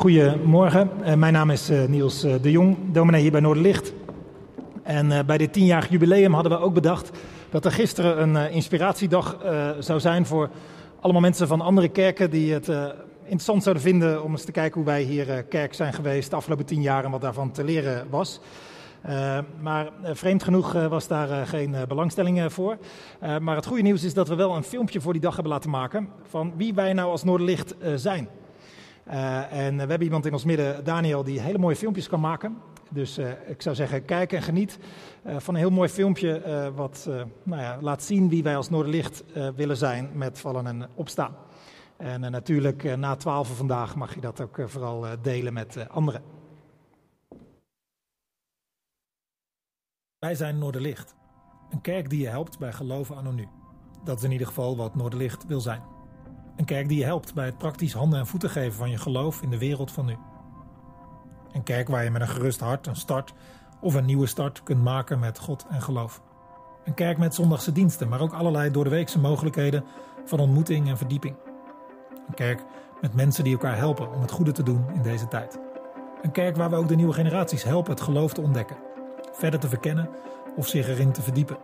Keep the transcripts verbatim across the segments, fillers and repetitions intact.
Goedemorgen, uh, mijn naam is uh, Niels uh, de Jong, dominee hier bij Noorderlicht. En uh, bij dit tienjarig jubileum hadden we ook bedacht dat er gisteren een uh, inspiratiedag uh, zou zijn voor allemaal mensen van andere kerken die het uh, interessant zouden vinden om eens te kijken hoe wij hier uh, kerk zijn geweest de afgelopen tien jaar en wat daarvan te leren was. Uh, maar uh, vreemd genoeg uh, was daar uh, geen uh, belangstelling uh, voor. Uh, maar het goede nieuws is dat we wel een filmpje voor die dag hebben laten maken van wie wij nou als Noorderlicht uh, zijn. Uh, en we hebben iemand in ons midden, Daniel, die hele mooie filmpjes kan maken. Dus uh, ik zou zeggen, kijk en geniet uh, van een heel mooi filmpje uh, wat uh, nou ja, laat zien wie wij als Noorderlicht uh, willen zijn met vallen en opstaan. En uh, natuurlijk uh, na twaalf vandaag mag je dat ook uh, vooral uh, delen met uh, anderen. Wij zijn Noorderlicht, een kerk die je helpt bij geloven anno nu. Dat is in ieder geval wat Noorderlicht wil zijn. Een kerk die je helpt bij het praktisch handen en voeten geven van je geloof in de wereld van nu. Een kerk waar je met een gerust hart een start of een nieuwe start kunt maken met God en geloof. Een kerk met zondagse diensten, maar ook allerlei doordeweekse mogelijkheden van ontmoeting en verdieping. Een kerk met mensen die elkaar helpen om het goede te doen in deze tijd. Een kerk waar we ook de nieuwe generaties helpen het geloof te ontdekken, verder te verkennen of zich erin te verdiepen.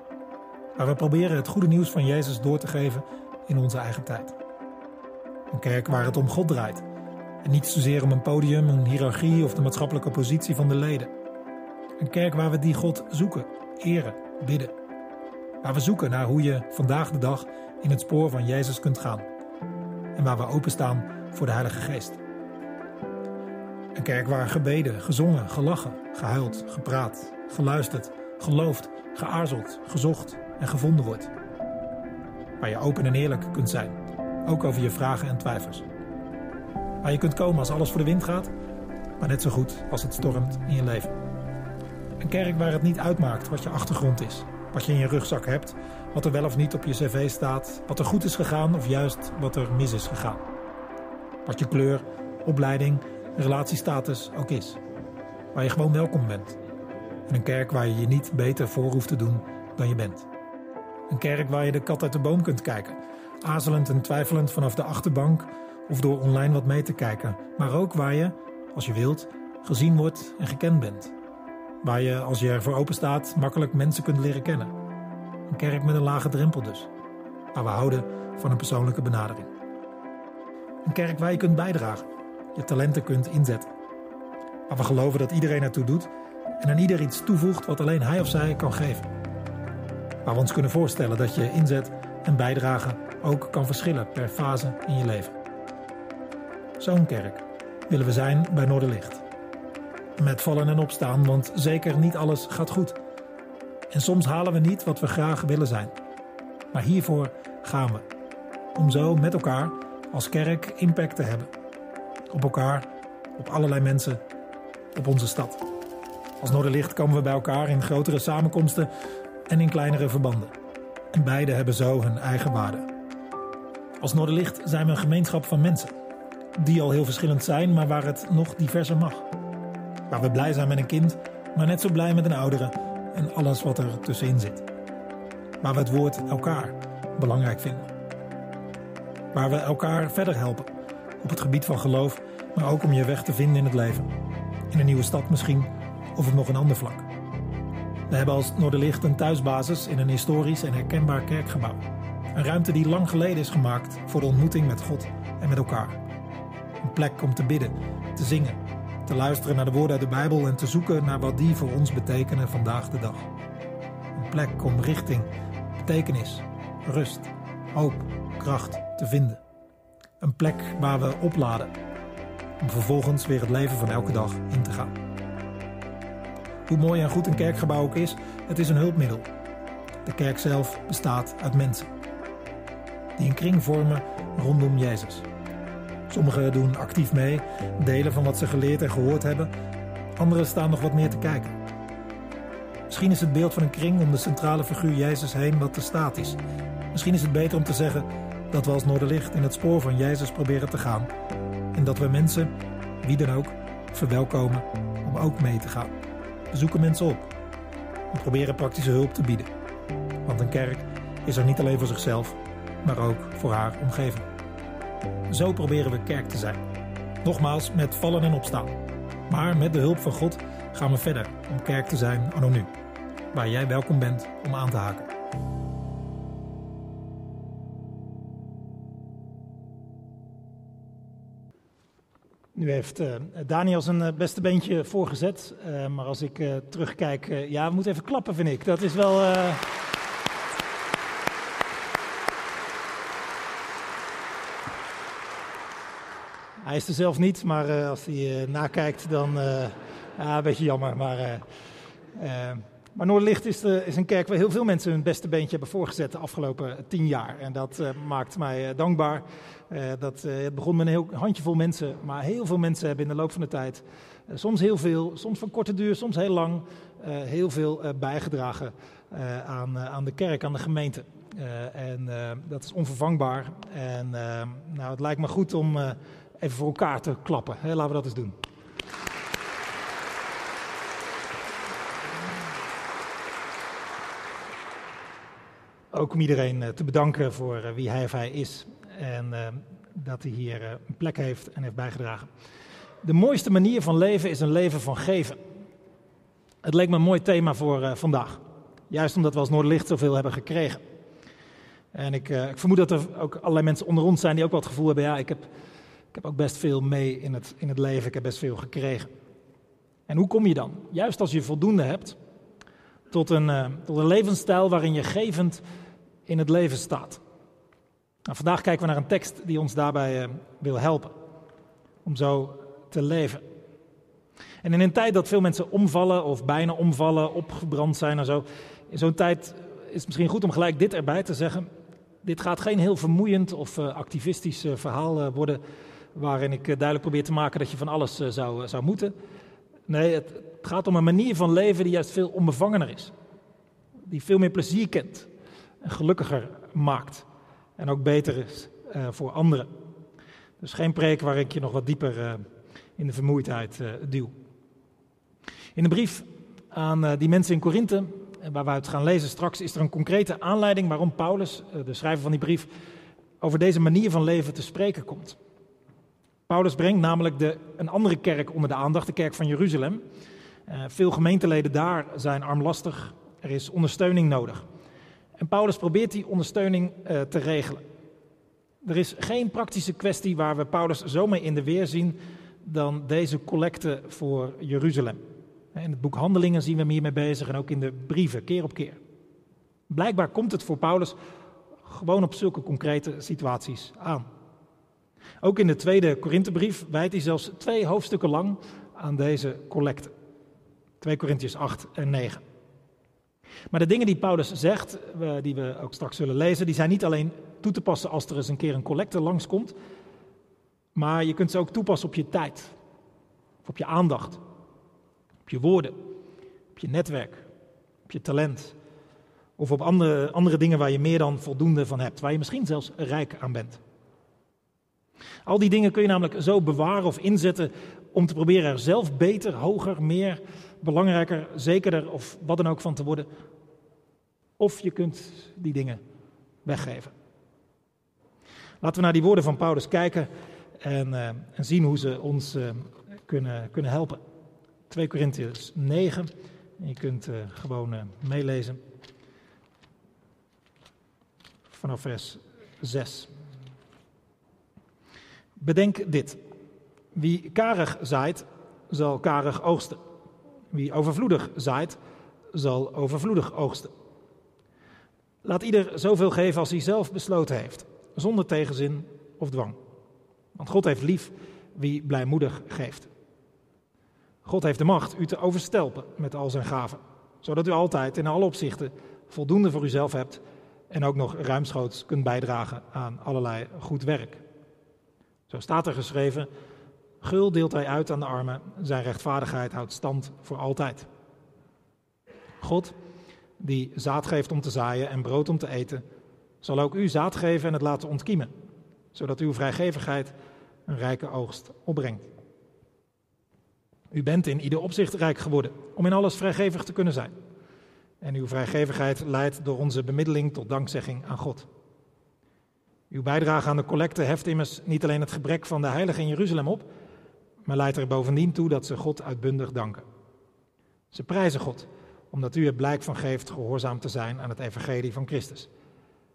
Waar we proberen het goede nieuws van Jezus door te geven in onze eigen tijd. Een kerk waar het om God draait. En niet zozeer om een podium, een hiërarchie of de maatschappelijke positie van de leden. Een kerk waar we die God zoeken, eren, bidden. Waar we zoeken naar hoe je vandaag de dag in het spoor van Jezus kunt gaan. En waar we openstaan voor de Heilige Geest. Een kerk waar gebeden, gezongen, gelachen, gehuild, gepraat, geluisterd, geloofd, geaarzeld, gezocht en gevonden wordt. Waar je open en eerlijk kunt zijn, ook over je vragen en twijfels. Waar je kunt komen als alles voor de wind gaat, maar net zo goed als het stormt in je leven. Een kerk waar het niet uitmaakt wat je achtergrond is, wat je in je rugzak hebt, wat er wel of niet op je cv staat, wat er goed is gegaan of juist wat er mis is gegaan. Wat je kleur, opleiding, relatiestatus ook is. Waar je gewoon welkom bent. En een kerk waar je je niet beter voor hoeft te doen dan je bent. Een kerk waar je de kat uit de boom kunt kijken, aarzelend en twijfelend vanaf de achterbank of door online wat mee te kijken. Maar ook waar je, als je wilt, gezien wordt en gekend bent. Waar je, als je ervoor open staat, makkelijk mensen kunt leren kennen. Een kerk met een lage drempel dus. Waar we houden van een persoonlijke benadering. Een kerk waar je kunt bijdragen, je talenten kunt inzetten. Waar we geloven dat iedereen ertoe doet en aan ieder iets toevoegt wat alleen hij of zij kan geven. Waar we ons kunnen voorstellen dat je inzet en bijdrage ook kan verschillen per fase in je leven. Zo'n kerk willen we zijn bij Noorderlicht. Met vallen en opstaan, want zeker niet alles gaat goed. En soms halen we niet wat we graag willen zijn. Maar hiervoor gaan we. Om zo met elkaar als kerk impact te hebben. Op elkaar, op allerlei mensen, op onze stad. Als Noorderlicht komen we bij elkaar in grotere samenkomsten en in kleinere verbanden. En beide hebben zo hun eigen waarde. Als Noorderlicht zijn we een gemeenschap van mensen. Die al heel verschillend zijn, maar waar het nog diverser mag. Waar we blij zijn met een kind, maar net zo blij met een oudere. En alles wat er tussenin zit. Waar we het woord elkaar belangrijk vinden. Waar we elkaar verder helpen. Op het gebied van geloof, maar ook om je weg te vinden in het leven. In een nieuwe stad misschien, of op nog een ander vlak. We hebben als Noorderlicht een thuisbasis in een historisch en herkenbaar kerkgebouw. Een ruimte die lang geleden is gemaakt voor de ontmoeting met God en met elkaar. Een plek om te bidden, te zingen, te luisteren naar de woorden uit de Bijbel en te zoeken naar wat die voor ons betekenen vandaag de dag. Een plek om richting, betekenis, rust, hoop, kracht te vinden. Een plek waar we opladen, om vervolgens weer het leven van elke dag in te gaan. Hoe mooi en goed een kerkgebouw ook is, het is een hulpmiddel. De kerk zelf bestaat uit mensen. Die een kring vormen rondom Jezus. Sommigen doen actief mee, delen van wat ze geleerd en gehoord hebben. Anderen staan nog wat meer te kijken. Misschien is het beeld van een kring om de centrale figuur Jezus heen wat te statisch. Misschien is het beter om te zeggen dat we als Noorderlicht in het spoor van Jezus proberen te gaan. En dat we mensen, wie dan ook, verwelkomen om ook mee te gaan. We zoeken mensen op. We proberen praktische hulp te bieden. Want een kerk is er niet alleen voor zichzelf, maar ook voor haar omgeving. Zo proberen we kerk te zijn. Nogmaals, met vallen en opstaan. Maar met de hulp van God gaan we verder om kerk te zijn anno nu. Waar jij welkom bent om aan te haken. Nu heeft uh, Daniel zijn uh, beste beentje voorgezet, uh, maar als ik uh, terugkijk, uh, ja, we moeten even klappen, vind ik. Dat is wel... Uh... Hij is er zelf niet, maar uh, als hij uh, nakijkt, dan... Uh, ja, een beetje jammer, maar... Uh, uh, maar Noorderlicht is, de, is een kerk waar heel veel mensen hun beste beentje hebben voorgezet de afgelopen tien jaar. En dat uh, maakt mij uh, dankbaar. Uh, dat, uh, het begon met een heel handjevol mensen, maar heel veel mensen hebben in de loop van de tijd, uh, soms heel veel, soms van korte duur, soms heel lang, uh, heel veel uh, bijgedragen uh, aan, uh, aan de kerk, aan de gemeente. Uh, en uh, dat is onvervangbaar. En uh, nou, het lijkt me goed om uh, even voor elkaar te klappen. Hè? Laten we dat eens doen. Ook om iedereen te bedanken voor wie hij of hij is en uh, dat hij hier uh, een plek heeft en heeft bijgedragen. De mooiste manier van leven is een leven van geven. Het leek me een mooi thema voor uh, vandaag. Juist omdat we als Noorderlicht zoveel hebben gekregen. En ik, uh, ik vermoed dat er ook allerlei mensen onder ons zijn die ook wel het gevoel hebben, ja, ik heb, ik heb ook best veel mee in het, in het leven, ik heb best veel gekregen. En hoe kom je dan? Juist als je voldoende hebt tot een, uh, tot een levensstijl waarin je gevend in het leven staat. Nou, vandaag kijken we naar een tekst die ons daarbij uh, wil helpen om zo te leven. En in een tijd dat veel mensen omvallen of bijna omvallen, opgebrand zijn en zo, in zo'n tijd is het misschien goed om gelijk dit erbij te zeggen. Dit gaat geen heel vermoeiend of uh, activistisch uh, verhaal uh, worden waarin ik uh, duidelijk probeer te maken dat je van alles uh, zou, uh, zou moeten. Nee, het gaat om een manier van leven die juist veel onbevangener is. Die veel meer plezier kent. En gelukkiger maakt. En ook beter is uh, voor anderen. Dus geen preek waar ik je nog wat dieper uh, in de vermoeidheid uh, duw. In de brief aan uh, die mensen in Corinthe, waar we uit gaan lezen straks, is er een concrete aanleiding waarom Paulus, uh, de schrijver van die brief, over deze manier van leven te spreken komt. Paulus brengt namelijk de, een andere kerk onder de aandacht, de kerk van Jeruzalem. Uh, veel gemeenteleden daar zijn armlastig, er is ondersteuning nodig. En Paulus probeert die ondersteuning uh, te regelen. Er is geen praktische kwestie waar we Paulus zo mee in de weer zien dan deze collecte voor Jeruzalem. In het boek Handelingen zien we hem hiermee bezig en ook in de brieven, keer op keer. Blijkbaar komt het voor Paulus gewoon op zulke concrete situaties aan. Ook in de tweede Korinthebrief wijdt hij zelfs twee hoofdstukken lang aan deze collecte. twee Korinthiërs acht en negen. Maar de dingen die Paulus zegt, die we ook straks zullen lezen, die zijn niet alleen toe te passen als er eens een keer een collecte langskomt, maar je kunt ze ook toepassen op je tijd, op je aandacht, op je woorden, op je netwerk, op je talent, of op andere, andere dingen waar je meer dan voldoende van hebt, waar je misschien zelfs rijk aan bent. Al die dingen kun je namelijk zo bewaren of inzetten om te proberen er zelf beter, hoger, meer, belangrijker, zekerder of wat dan ook van te worden. Of je kunt die dingen weggeven. Laten we naar die woorden van Paulus kijken en, uh, en zien hoe ze ons uh, kunnen, kunnen helpen. twee Korinthiërs negen, je kunt uh, gewoon uh, meelezen vanaf vers zes. Bedenk dit. Wie karig zaait, zal karig oogsten. Wie overvloedig zaait, zal overvloedig oogsten. Laat ieder zoveel geven als hij zelf besloten heeft, zonder tegenzin of dwang. Want God heeft lief wie blijmoedig geeft. God heeft de macht u te overstelpen met al zijn gaven, zodat u altijd in alle opzichten voldoende voor uzelf hebt en ook nog ruimschoots kunt bijdragen aan allerlei goed werk. Zo staat er geschreven, gul deelt hij uit aan de armen, zijn rechtvaardigheid houdt stand voor altijd. God, die zaad geeft om te zaaien en brood om te eten, zal ook u zaad geven en het laten ontkiemen, zodat uw vrijgevigheid een rijke oogst opbrengt. U bent in ieder opzicht rijk geworden, om in alles vrijgevig te kunnen zijn. En uw vrijgevigheid leidt door onze bemiddeling tot dankzegging aan God. Uw bijdrage aan de collecte heft immers niet alleen het gebrek van de heiligen in Jeruzalem op, maar leidt er bovendien toe dat ze God uitbundig danken. Ze prijzen God, omdat u er blijk van geeft gehoorzaam te zijn aan het evangelie van Christus,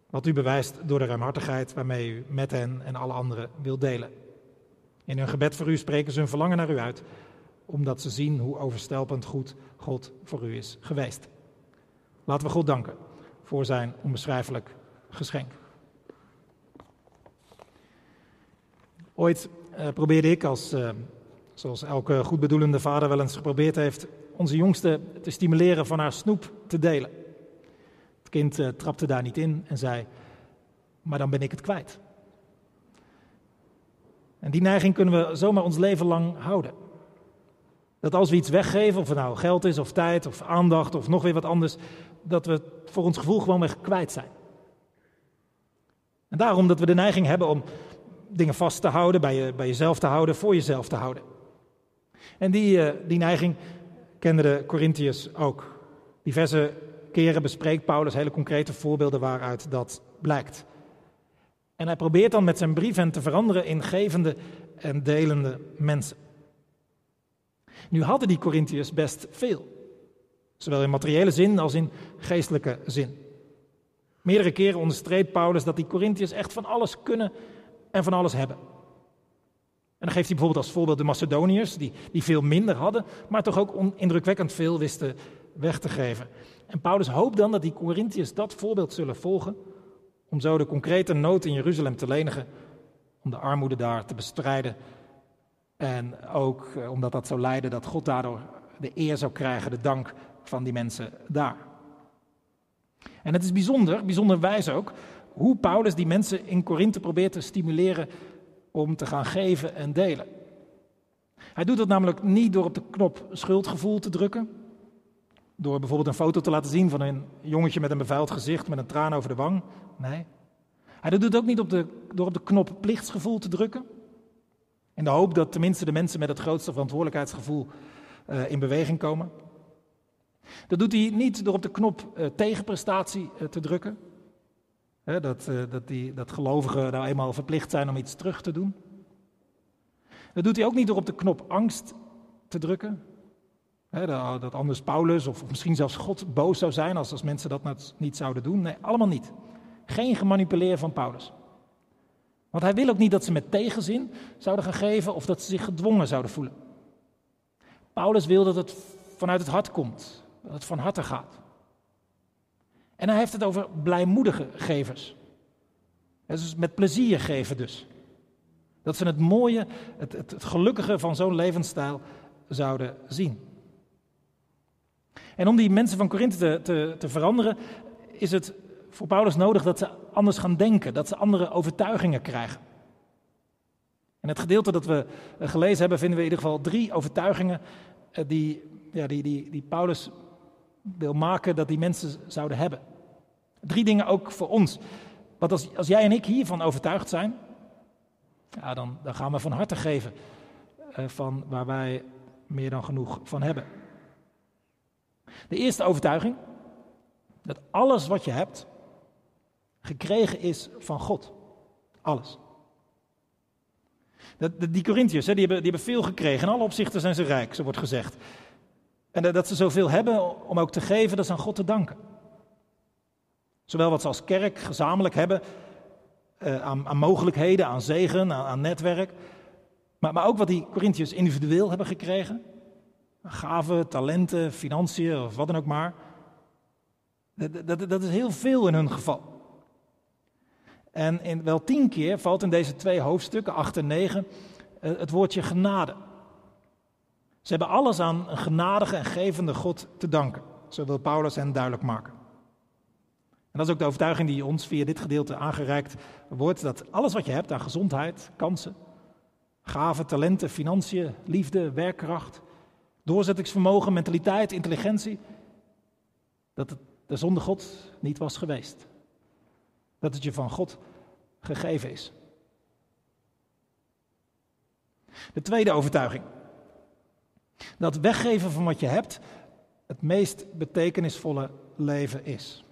wat u bewijst door de ruimhartigheid waarmee u met hen en alle anderen wilt delen. In hun gebed voor u spreken ze hun verlangen naar u uit, omdat ze zien hoe overstelpend goed God voor u is geweest. Laten we God danken voor zijn onbeschrijfelijk geschenk. Ooit eh, probeerde ik, als, eh, zoals elke goedbedoelende vader wel eens geprobeerd heeft, onze jongste te stimuleren van haar snoep te delen. Het kind eh, trapte daar niet in en zei, maar dan ben ik het kwijt. En die neiging kunnen we zomaar ons leven lang houden. Dat als we iets weggeven, of het nou geld is, of tijd, of aandacht, of nog weer wat anders, dat we het voor ons gevoel gewoon weg kwijt zijn. En daarom dat we de neiging hebben om dingen vast te houden, bij, je, bij jezelf te houden, voor jezelf te houden. En die, die neiging kenden de Corinthiërs ook. Diverse keren bespreekt Paulus hele concrete voorbeelden waaruit dat blijkt. En hij probeert dan met zijn brief hen te veranderen in gevende en delende mensen. Nu hadden die Corinthiërs best veel, zowel in materiële zin als in geestelijke zin. Meerdere keren onderstreept Paulus dat die Corinthiërs echt van alles kunnen en van alles hebben. En dan geeft hij bijvoorbeeld als voorbeeld de Macedoniërs, die, die veel minder hadden, maar toch ook on, indrukwekkend veel wisten weg te geven. En Paulus hoopt dan dat die Corinthiërs dat voorbeeld zullen volgen, om zo de concrete nood in Jeruzalem te lenigen, om de armoede daar te bestrijden. En ook omdat dat zou leiden dat God daardoor de eer zou krijgen, de dank van die mensen daar. En het is bijzonder, bijzonder wijs ook, hoe Paulus die mensen in Korinthe probeert te stimuleren om te gaan geven en delen. Hij doet dat namelijk niet door op de knop schuldgevoel te drukken, door bijvoorbeeld een foto te laten zien van een jongetje met een bevuild gezicht, met een traan over de wang. Nee. Hij doet het ook niet op de, door op de knop plichtsgevoel te drukken, in de hoop dat tenminste de mensen met het grootste verantwoordelijkheidsgevoel uh, in beweging komen. Dat doet hij niet door op de knop uh, tegenprestatie uh, te drukken. Hè, dat, uh, dat, die, dat gelovigen nou eenmaal verplicht zijn om iets terug te doen. Dat doet hij ook niet door op de knop angst te drukken. Hè, dat, dat anders Paulus of, of misschien zelfs God boos zou zijn als, als mensen dat niet zouden doen. Nee, allemaal niet. Geen gemanipuleer van Paulus. Want hij wil ook niet dat ze met tegenzin zouden gaan geven of dat ze zich gedwongen zouden voelen. Paulus wil dat het vanuit het hart komt, dat het van harte gaat. En hij heeft het over blijmoedige gevers. Dus met plezier geven dus. Dat ze het mooie, het, het, het gelukkige van zo'n levensstijl zouden zien. En om die mensen van Korinthe te, te, te veranderen, is het voor Paulus nodig dat ze anders gaan denken, dat ze andere overtuigingen krijgen. En het gedeelte dat we gelezen hebben, vinden we in ieder geval drie overtuigingen die, ja, die, die, die Paulus wil maken dat die mensen zouden hebben. Drie dingen ook voor ons. Want als, als jij en ik hiervan overtuigd zijn, ja, dan, dan gaan we van harte geven eh, van waar wij meer dan genoeg van hebben. De eerste overtuiging, dat alles wat je hebt gekregen is van God. Alles. Die Corinthiërs, die hebben, die hebben veel gekregen. In alle opzichten zijn ze rijk, zo wordt gezegd. En dat ze zoveel hebben om ook te geven, dat is aan God te danken. Zowel wat ze als kerk gezamenlijk hebben, aan, aan mogelijkheden, aan zegen, aan, aan netwerk. Maar, maar ook wat die Corinthiërs individueel hebben gekregen. Gaven, talenten, financiën of wat dan ook maar. Dat, dat, dat is heel veel in hun geval. En in wel tien keer valt in deze twee hoofdstukken, acht en negen, het woordje genade. Ze hebben alles aan een genadige en gevende God te danken. Zo wil Paulus hen duidelijk maken. En dat is ook de overtuiging die ons via dit gedeelte aangereikt wordt, dat alles wat je hebt aan gezondheid, kansen, gaven, talenten, financiën, liefde, werkkracht, doorzettingsvermogen, mentaliteit, intelligentie, dat het er zonder God niet was geweest. Dat het je van God gegeven is. De tweede overtuiging. Dat weggeven van wat je hebt het meest betekenisvolle leven is.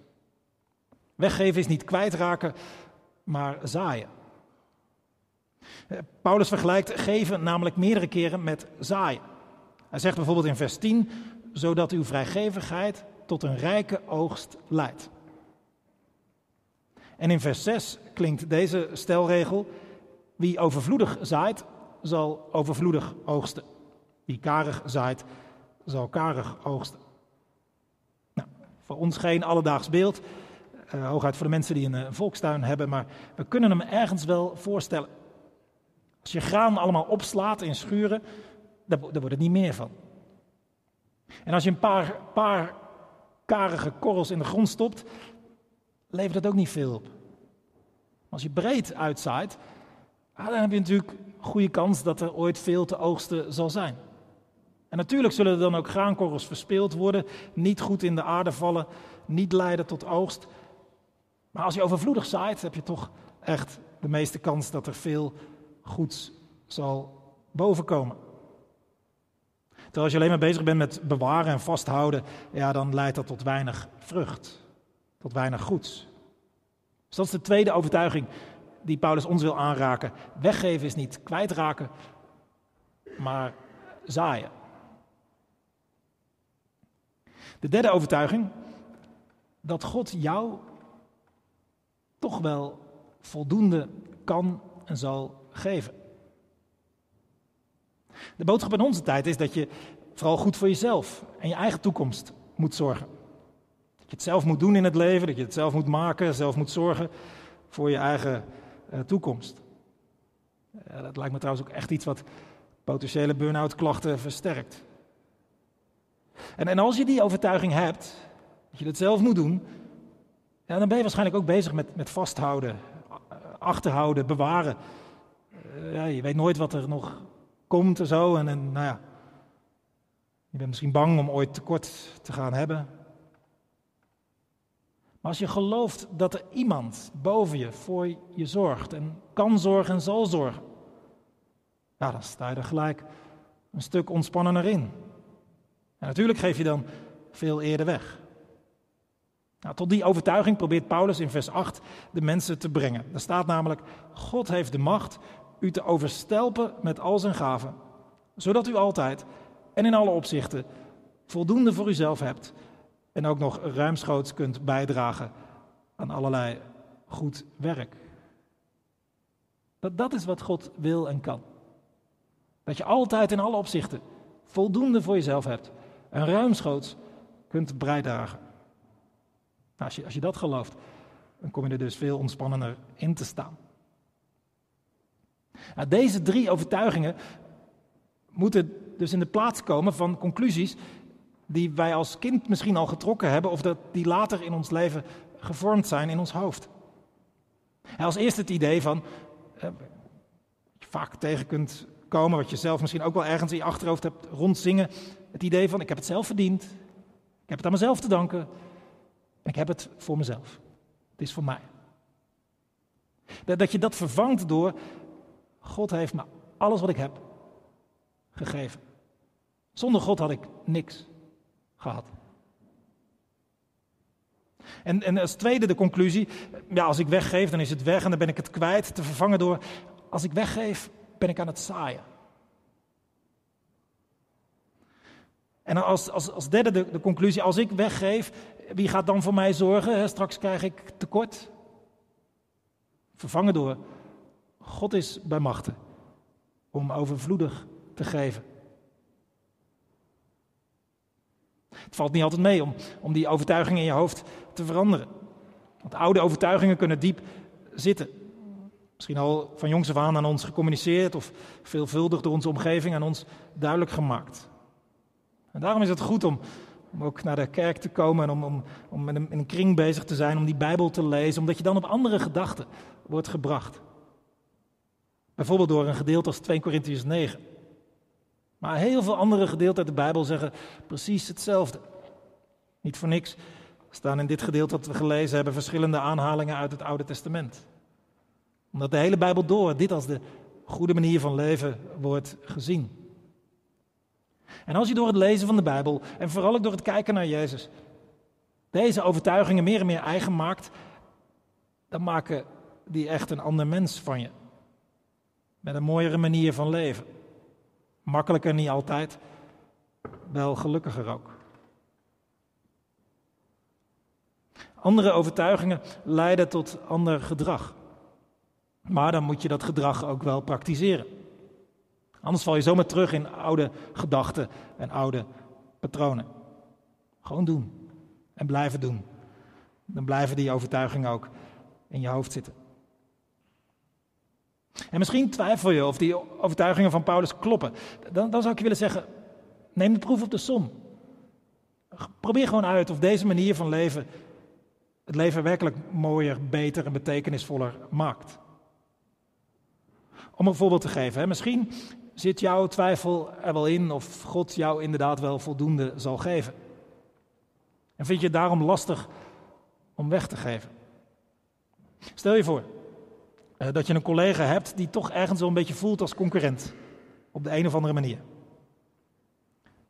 Weggeven is niet kwijtraken, maar zaaien. Paulus vergelijkt geven namelijk meerdere keren met zaaien. Hij zegt bijvoorbeeld in vers tien, zodat uw vrijgevigheid tot een rijke oogst leidt. En in vers zes klinkt deze stelregel, wie overvloedig zaait, zal overvloedig oogsten. Wie karig zaait, zal karig oogsten. Nou, voor ons geen alledaags beeld, uh, hooguit voor de mensen die een uh, volkstuin hebben, maar we kunnen hem ergens wel voorstellen. Als je graan allemaal opslaat in schuren, daar, daar wordt het niet meer van. En als je een paar, paar karige korrels in de grond stopt, levert dat ook niet veel op. Als je breed uitzaait, dan heb je natuurlijk goede kans dat er ooit veel te oogsten zal zijn. En natuurlijk zullen er dan ook graankorrels verspeeld worden, niet goed in de aarde vallen, niet leiden tot oogst. Maar als je overvloedig zaait, heb je toch echt de meeste kans dat er veel goeds zal bovenkomen. Terwijl als je alleen maar bezig bent met bewaren en vasthouden, ja, dan leidt dat tot weinig vrucht, tot weinig goeds. Dus dat is de tweede overtuiging die Paulus ons wil aanraken. Weggeven is niet kwijtraken, maar zaaien. De derde overtuiging, dat God jou toch wel voldoende kan en zal geven. De boodschap in onze tijd is dat je vooral goed voor jezelf en je eigen toekomst moet zorgen. Dat je het zelf moet doen in het leven, dat je het zelf moet maken, zelf moet zorgen voor je eigen uh, toekomst. Uh, dat lijkt me trouwens ook echt iets wat potentiële burn-out klachten versterkt. En, en als je die overtuiging hebt, dat je dat zelf moet doen, ja, dan ben je waarschijnlijk ook bezig met, met vasthouden, achterhouden, bewaren. Uh, ja, je weet nooit wat er nog komt en zo. En, en nou ja, je bent misschien bang om ooit tekort te gaan hebben. Maar als je gelooft dat er iemand boven je voor je zorgt en kan zorgen en zal zorgen, ja, dan sta je er gelijk een stuk ontspannender in. En natuurlijk geef je dan veel eerder weg. Nou, tot die overtuiging probeert Paulus in vers acht de mensen te brengen. Daar staat namelijk, God heeft de macht u te overstelpen met al zijn gaven, zodat u altijd en in alle opzichten voldoende voor uzelf hebt en ook nog ruimschoots kunt bijdragen aan allerlei goed werk. Dat, dat is wat God wil en kan. Dat je altijd in alle opzichten voldoende voor jezelf hebt en ruimschoots kunt bijdragen. Nou, als je, als je dat gelooft, dan kom je er dus veel ontspannender in te staan. Nou, deze drie overtuigingen moeten dus in de plaats komen van conclusies die wij als kind misschien al getrokken hebben, of dat die later in ons leven gevormd zijn in ons hoofd. En als eerste het idee van, eh, wat je vaak tegen kunt komen, wat je zelf misschien ook wel ergens in je achterhoofd hebt rondzingen, het idee van, ik heb het zelf verdiend, ik heb het aan mezelf te danken, ik heb het voor mezelf, het is voor mij. Dat je dat vervangt door, God heeft me alles wat ik heb gegeven. Zonder God had ik niks gehad. En, en als tweede de conclusie, ja, als ik weggeef, dan is het weg en dan ben ik het kwijt, te vervangen door, als ik weggeef, ben ik aan het zaaien. En als, als, als derde de, de conclusie, als ik weggeef, wie gaat dan voor mij zorgen? Hè? Straks krijg ik tekort. Vervangen door, God is bij machte om overvloedig te geven. Het valt niet altijd mee om, om die overtuiging in je hoofd te veranderen. Want oude overtuigingen kunnen diep zitten. Misschien al van jongs af aan aan ons gecommuniceerd of veelvuldig door onze omgeving aan ons duidelijk gemaakt. En daarom is het goed om, om ook naar de kerk te komen en om, om, om in een kring bezig te zijn, om die Bijbel te lezen, omdat je dan op andere gedachten wordt gebracht. Bijvoorbeeld door een gedeelte als twee Korinthiërs negen. Maar heel veel andere gedeelten uit de Bijbel zeggen precies hetzelfde. Niet voor niks staan in dit gedeelte dat we gelezen hebben verschillende aanhalingen uit het Oude Testament. Omdat de hele Bijbel door dit als de goede manier van leven wordt gezien. En als je door het lezen van de Bijbel en vooral ook door het kijken naar Jezus deze overtuigingen meer en meer eigen maakt, dan maken die echt een ander mens van je. Met een mooiere manier van leven. Makkelijker niet altijd, wel gelukkiger ook. Andere overtuigingen leiden tot ander gedrag. Maar dan moet je dat gedrag ook wel praktiseren. Anders val je zomaar terug in oude gedachten en oude patronen. Gewoon doen en blijven doen. Dan blijven die overtuigingen ook in je hoofd zitten. En misschien twijfel je of die overtuigingen van Paulus kloppen. Dan, dan zou ik je willen zeggen, neem de proef op de som. Probeer gewoon uit of deze manier van leven het leven werkelijk mooier, beter en betekenisvoller maakt. Om een voorbeeld te geven, hè? Misschien zit jouw twijfel er wel in of God jou inderdaad wel voldoende zal geven. En vind je het daarom lastig om weg te geven. Stel je voor dat je een collega hebt die toch ergens wel een beetje voelt als concurrent. Op de een of andere manier.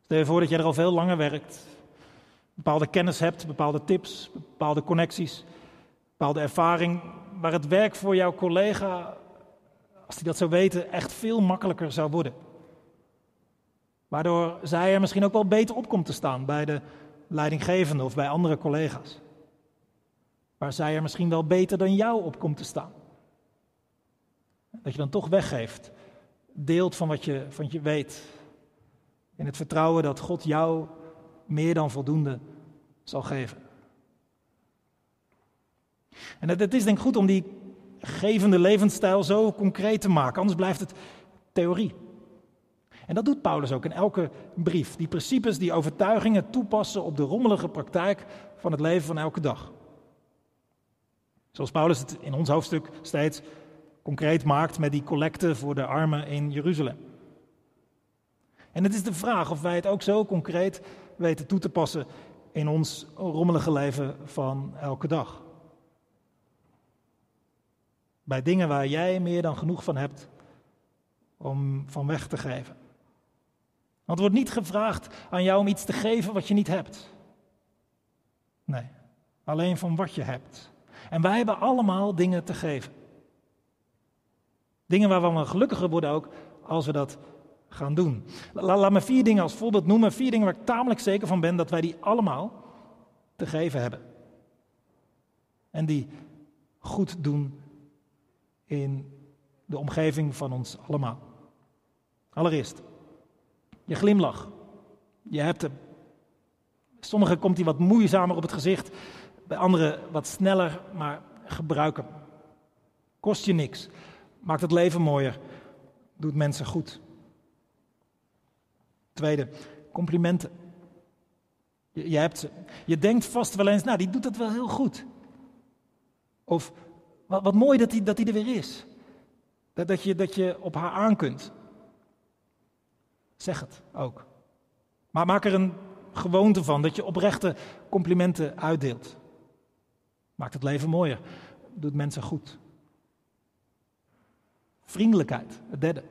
Stel je voor dat jij er al veel langer werkt. Bepaalde kennis hebt, bepaalde tips, bepaalde connecties, bepaalde ervaring. Waar het werk voor jouw collega, als die dat zou weten, echt veel makkelijker zou worden. Waardoor zij er misschien ook wel beter op komt te staan bij de leidinggevende of bij andere collega's. Waar zij er misschien wel beter dan jou op komt te staan. Dat je dan toch weggeeft, deelt van wat je, van je weet. In het vertrouwen dat God jou meer dan voldoende zal geven. En het, het is denk ik goed om die gevende levensstijl zo concreet te maken. Anders blijft het theorie. En dat doet Paulus ook in elke brief. Die principes, die overtuigingen toepassen op de rommelige praktijk van het leven van elke dag. Zoals Paulus het in ons hoofdstuk steeds concreet maakt met die collecte voor de armen in Jeruzalem. En het is de vraag of wij het ook zo concreet weten toe te passen in ons rommelige leven van elke dag. Bij dingen waar jij meer dan genoeg van hebt om van weg te geven. Want er wordt niet gevraagd aan jou om iets te geven wat je niet hebt. Nee, alleen van wat je hebt. En wij hebben allemaal dingen te geven. Dingen waar we gelukkiger worden ook als we dat gaan doen. La, laat me vier dingen als voorbeeld noemen. Vier dingen waar ik tamelijk zeker van ben dat wij die allemaal te geven hebben. En die goed doen in de omgeving van ons allemaal. Allereerst, je glimlach. Je hebt hem. Sommigen komt hij wat moeizamer op het gezicht. Bij anderen wat sneller, maar gebruik hem. Kost je niks. Maakt het leven mooier. Doet mensen goed. Tweede, complimenten. Je, je hebt ze. Je denkt vast wel eens, nou, die doet dat wel heel goed. Of, wat, wat mooi dat die, dat die er weer is. Dat, dat, je, dat je op haar aan kunt. Zeg het ook. Maar maak er een gewoonte van, dat je oprechte complimenten uitdeelt. Maakt het leven mooier. Doet mensen goed. Vriendelijkheid, het derde.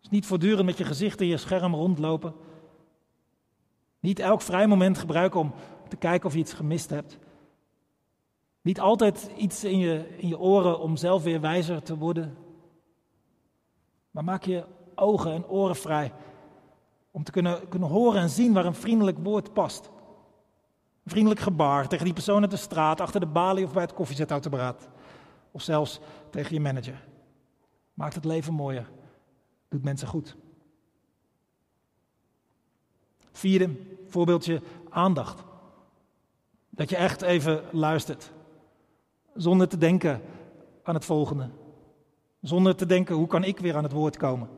Dus niet voortdurend met je gezicht in je scherm rondlopen. Niet elk vrij moment gebruiken om te kijken of je iets gemist hebt. Niet altijd iets in je, in je oren om zelf weer wijzer te worden. Maar maak je ogen en oren vrij om te kunnen, kunnen horen en zien waar een vriendelijk woord past. Een vriendelijk gebaar tegen die persoon uit de straat, achter de balie of bij het koffiezetautomaat. Of zelfs tegen je manager. Maakt het leven mooier. Doet mensen goed. Vierde voorbeeldje, aandacht. Dat je echt even luistert. Zonder te denken aan het volgende. Zonder te denken, hoe kan ik weer aan het woord komen?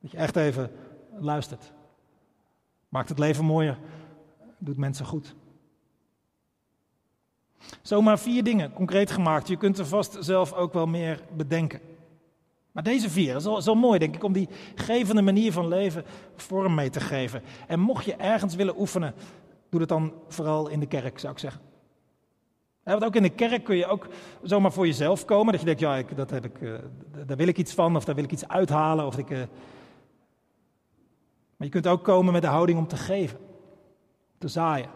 Dat je echt even luistert. Maakt het leven mooier. Doet mensen goed. Zomaar vier dingen concreet gemaakt. Je kunt er vast zelf ook wel meer bedenken. Maar deze vier, dat is al, is al mooi denk ik, om die gevende manier van leven vorm mee te geven. En mocht je ergens willen oefenen, doe dat dan vooral in de kerk, zou ik zeggen. Ja, want ook in de kerk kun je ook zomaar voor jezelf komen. Dat je denkt, ja, ik, dat heb ik, uh, daar wil ik iets van, of daar wil ik iets uithalen. Of ik, uh... Maar je kunt ook komen met de houding om te geven. Te zaaien.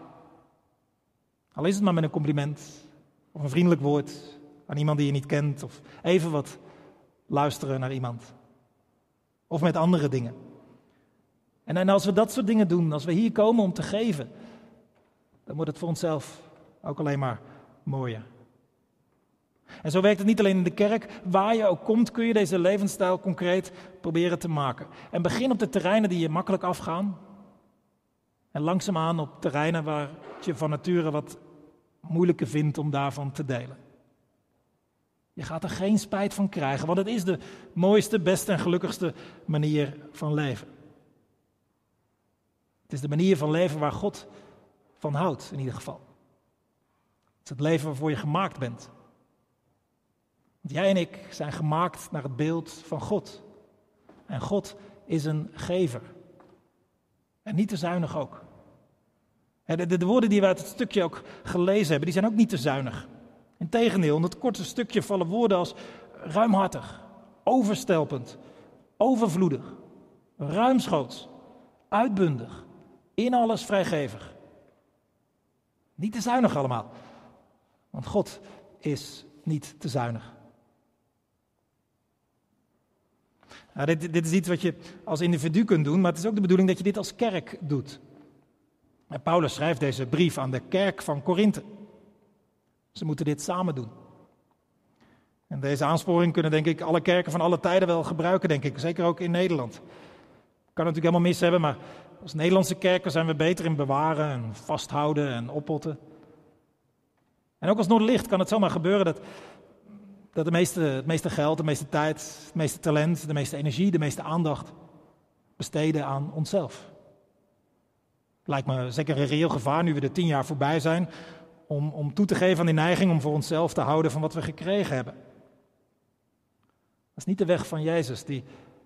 Al is het maar met een compliment of een vriendelijk woord aan iemand die je niet kent of even wat luisteren naar iemand. Of met andere dingen. En, en als we dat soort dingen doen, als we hier komen om te geven, dan wordt het voor onszelf ook alleen maar mooier. En zo werkt het niet alleen in de kerk. Waar je ook komt, kun je deze levensstijl concreet proberen te maken. En begin op de terreinen die je makkelijk afgaan. En langzaamaan op terreinen waar je van nature wat moeilijker vindt om daarvan te delen. Je gaat er geen spijt van krijgen, want het is de mooiste, beste en gelukkigste manier van leven. Het is de manier van leven waar God van houdt, in ieder geval. Het is het leven waarvoor je gemaakt bent. Want jij en ik zijn gemaakt naar het beeld van God. En God is een gever. En niet te zuinig ook. De, de, de woorden die we uit het stukje ook gelezen hebben, die zijn ook niet te zuinig. Integendeel, in het korte stukje vallen woorden als ruimhartig, overstelpend, overvloedig, ruimschoots, uitbundig, in alles vrijgevig. Niet te zuinig allemaal. Want God is niet te zuinig. Nou, dit, dit is iets wat je als individu kunt doen, maar het is ook de bedoeling dat je dit als kerk doet. En Paulus schrijft deze brief aan de kerk van Corinthe. Ze moeten dit samen doen. En deze aansporing kunnen, denk ik, alle kerken van alle tijden wel gebruiken, denk ik. Zeker ook in Nederland. Kan het natuurlijk helemaal mis hebben, maar als Nederlandse kerken zijn we beter in bewaren en vasthouden en oppotten. En ook als Noorderlicht kan het zomaar gebeuren dat, dat de meeste, het meeste geld, de meeste tijd, het meeste talent, de meeste energie, de meeste aandacht besteden aan onszelf. Lijkt me zeker een reëel gevaar, nu we er tien jaar voorbij zijn, om, om toe te geven aan die neiging om voor onszelf te houden van wat we gekregen hebben. Dat is niet de weg van Jezus, die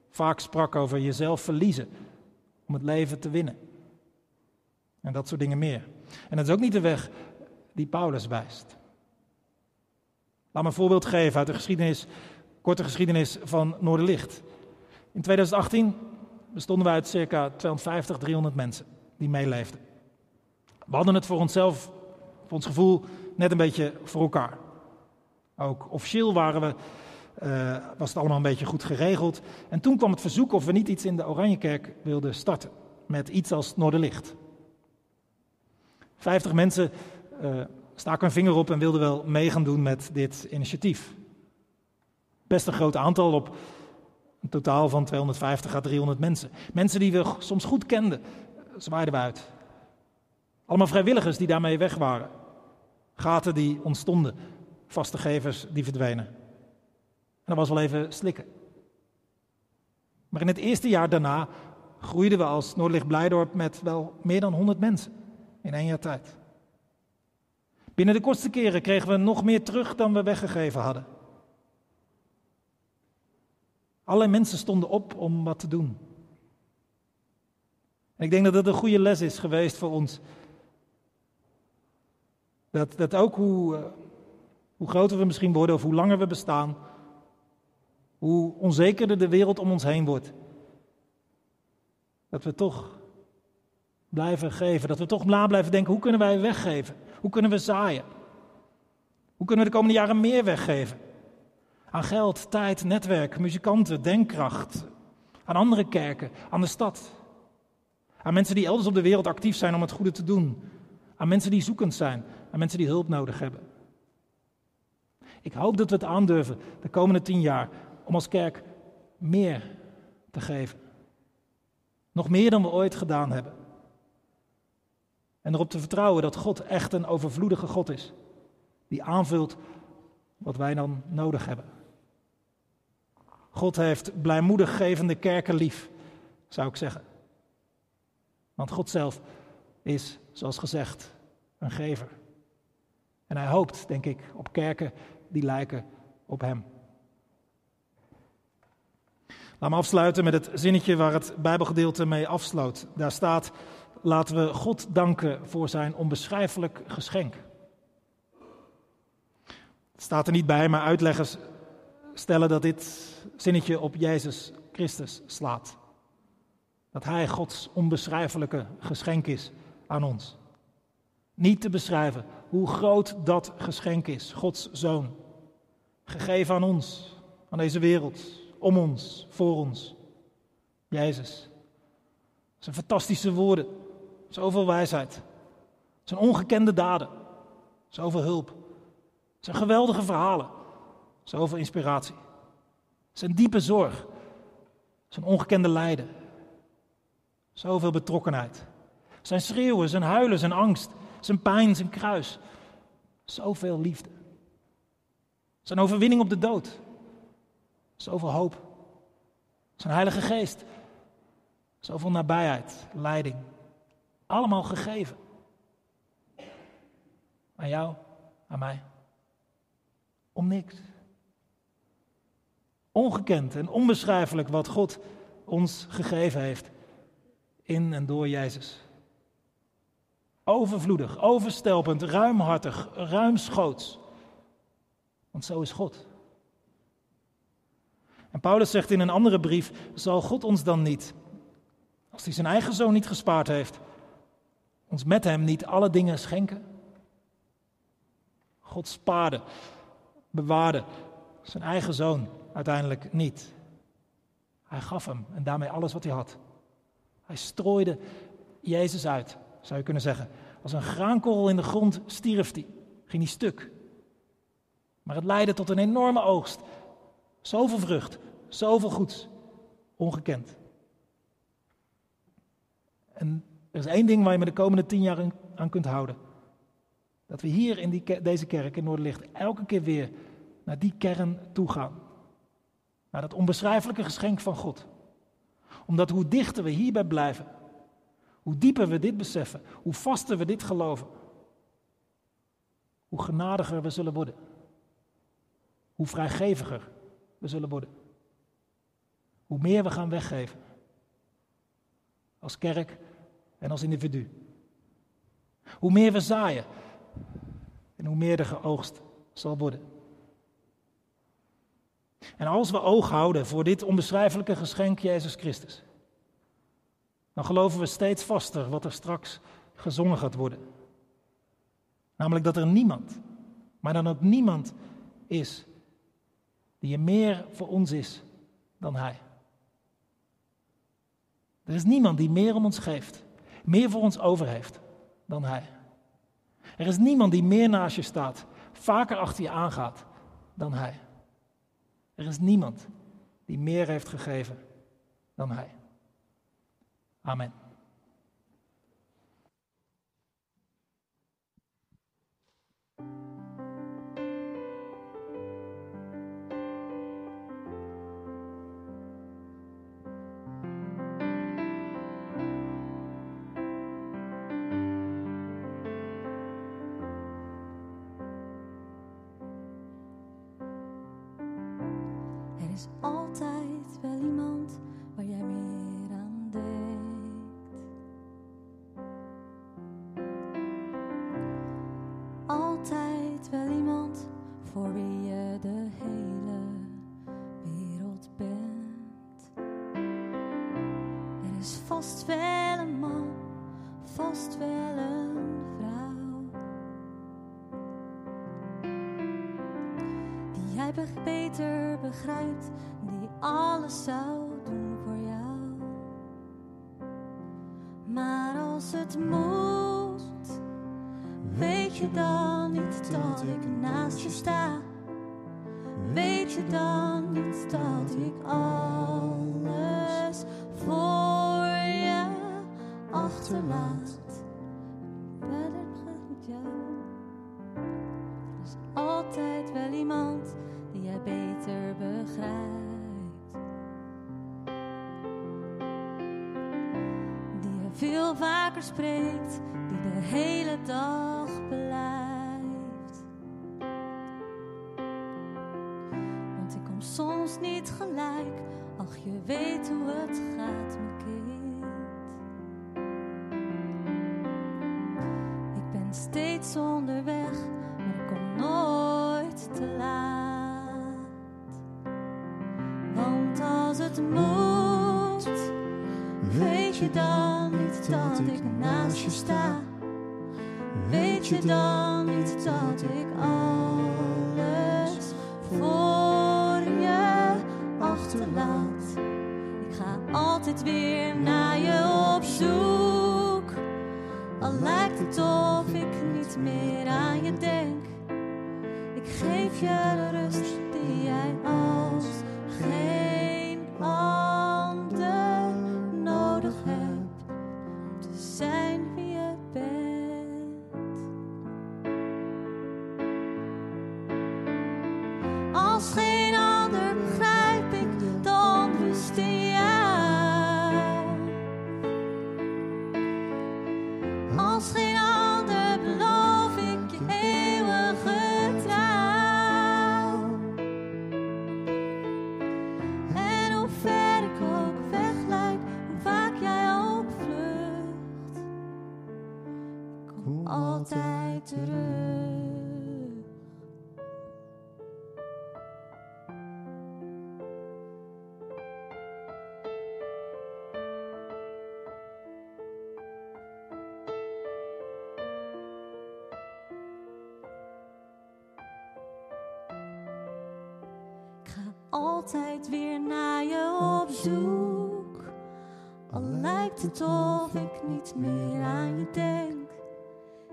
vaak sprak over jezelf verliezen om het leven te winnen. En dat soort dingen meer. En dat is ook niet de weg die Paulus wijst. Laat me een voorbeeld geven uit de geschiedenis, korte geschiedenis van Noorderlicht. In tweeduizend achttien bestonden we uit circa tweehonderdvijftig, driehonderd mensen die meeleefden. We hadden het voor onszelf, voor ons gevoel, net een beetje voor elkaar. Ook officieel waren we, uh, was het allemaal een beetje goed geregeld. En toen kwam het verzoek of we niet iets in de Oranjekerk wilden starten. Met iets als Noorderlicht. vijftig mensen Uh, staken hun vinger op en wilden wel mee gaan doen met dit initiatief. Best een groot aantal op een totaal van tweehonderdvijftig à driehonderd mensen. Mensen die we soms goed kenden, zwaaiden we uit. Allemaal vrijwilligers die daarmee weg waren. Gaten die ontstonden, vaste gevers die verdwenen. En dat was wel even slikken. Maar in het eerste jaar daarna groeiden we als Noorderlicht Blijdorp met wel meer dan honderd mensen in één jaar tijd. Binnen de kortste keren kregen we nog meer terug dan we weggegeven hadden. Allerlei mensen stonden op om wat te doen. En ik denk dat dat een goede les is geweest voor ons. Dat, dat ook hoe, hoe groter we misschien worden of hoe langer we bestaan, hoe onzekerder de wereld om ons heen wordt. Dat we toch blijven geven, dat we toch na blijven denken, hoe kunnen wij weggeven? Hoe kunnen we zaaien? Hoe kunnen we de komende jaren meer weggeven? Aan geld, tijd, netwerk, muzikanten, denkkracht. Aan andere kerken, aan de stad. Aan mensen die elders op de wereld actief zijn om het goede te doen. Aan mensen die zoekend zijn. Aan mensen die hulp nodig hebben. Ik hoop dat we het aandurven de komende tien jaar om als kerk meer te geven. Nog meer dan we ooit gedaan hebben. En erop te vertrouwen dat God echt een overvloedige God is. Die aanvult wat wij dan nodig hebben. God heeft blijmoedig gevende kerken lief, zou ik zeggen. Want God zelf is, zoals gezegd, een gever. En hij hoopt, denk ik, op kerken die lijken op hem. Laat me afsluiten met het zinnetje waar het Bijbelgedeelte mee afsloot. Daar staat: laten we God danken voor zijn onbeschrijfelijk geschenk. Het staat er niet bij, maar uitleggers stellen dat dit zinnetje op Jezus Christus slaat. Dat hij Gods onbeschrijfelijke geschenk is aan ons. Niet te beschrijven hoe groot dat geschenk is, Gods Zoon. Gegeven aan ons, aan deze wereld, om ons, voor ons. Jezus. Dat zijn fantastische woorden. Zoveel wijsheid. Dat zijn ongekende daden. Zoveel hulp. Dat zijn geweldige verhalen. Zoveel inspiratie. Dat zijn diepe zorg. Dat zijn ongekende lijden. Zoveel betrokkenheid. Dat zijn schreeuwen, zijn huilen, zijn angst. Zijn pijn, zijn kruis. Zoveel liefde. Zijn overwinning op de dood. Zoveel hoop. Zijn Heilige Geest. Zoveel nabijheid, leiding. Allemaal gegeven. Aan jou, aan mij. Om niks. Ongekend en onbeschrijfelijk wat God ons gegeven heeft. In en door Jezus. Overvloedig, overstelpend, ruimhartig, ruimschoots. Want zo is God. En Paulus zegt in een andere brief, zal God ons dan niet, als hij zijn eigen zoon niet gespaard heeft, ons met hem niet alle dingen schenken? God spaarde, bewaarde zijn eigen zoon uiteindelijk niet. Hij gaf hem en daarmee alles wat hij had. Hij strooide Jezus uit, zou je kunnen zeggen. Als een graankorrel in de grond stierf hij, ging hij stuk. Maar het leidde tot een enorme oogst. Zoveel vrucht, zoveel goeds, ongekend. En er is één ding waar je me de komende tien jaar aan kunt houden. Dat we hier in die, deze kerk in Noorderlicht elke keer weer naar die kern toe gaan. Naar dat onbeschrijfelijke geschenk van God. Omdat hoe dichter we hierbij blijven, hoe dieper we dit beseffen, hoe vaster we dit geloven, hoe genadiger we zullen worden. Hoe vrijgeviger we zullen worden. Hoe meer we gaan weggeven. Als kerk en als individu. Hoe meer we zaaien. En hoe meer er geoogst zal worden. En als we oog houden voor dit onbeschrijfelijke geschenk Jezus Christus. Dan geloven we steeds vaster wat er straks gezongen gaat worden. Namelijk dat er niemand, maar dan ook niemand is... die er meer voor ons is dan Hij. Er is niemand die meer om ons geeft, meer voor ons over heeft dan Hij. Er is niemand die meer naast je staat, vaker achter je aangaat dan Hij. Er is niemand die meer heeft gegeven dan Hij. Amen. Er is altijd wel iemand waar jij meer aan denkt. Altijd wel iemand voor wie je de hele wereld bent. Er is vast wel een man, vast wel een vrouw. Die jij beter begrijpt, die alles zou doen voor jou. Maar als het moet, weet je dan niet dat ik naast je sta? Weet je dan niet dat ik alles voor je achterlaat? Verder gaat met jou. Er is altijd wel iemand die jij beter begrijpt, die je veel vaker spreekt, die de hele dag blijft. Want ik kom soms niet gelijk, ach je weet hoe het gaat, mijn kind. Ik ben steeds onderweg, maar ik kom nooit te laat. Moet, weet je dan niet dat ik naast je sta? Weet je dan niet dat ik alles voor je ga altijd weer naar je op zoek. Al lijkt het of ik niet meer aan je denk. Ik geef je de rust die jij als geen ander nodig hebt. Te zijn wie je bent. Als geen ander begrijp ik de onrust in jou. Als geen ander beloof ik je eeuwige trouw. En hoe ver ik ook weglijd, hoe vaak jij ook vlucht, ik kom altijd terug. Altijd weer naar je op zoek. Al lijkt het of ik niet meer aan je denk.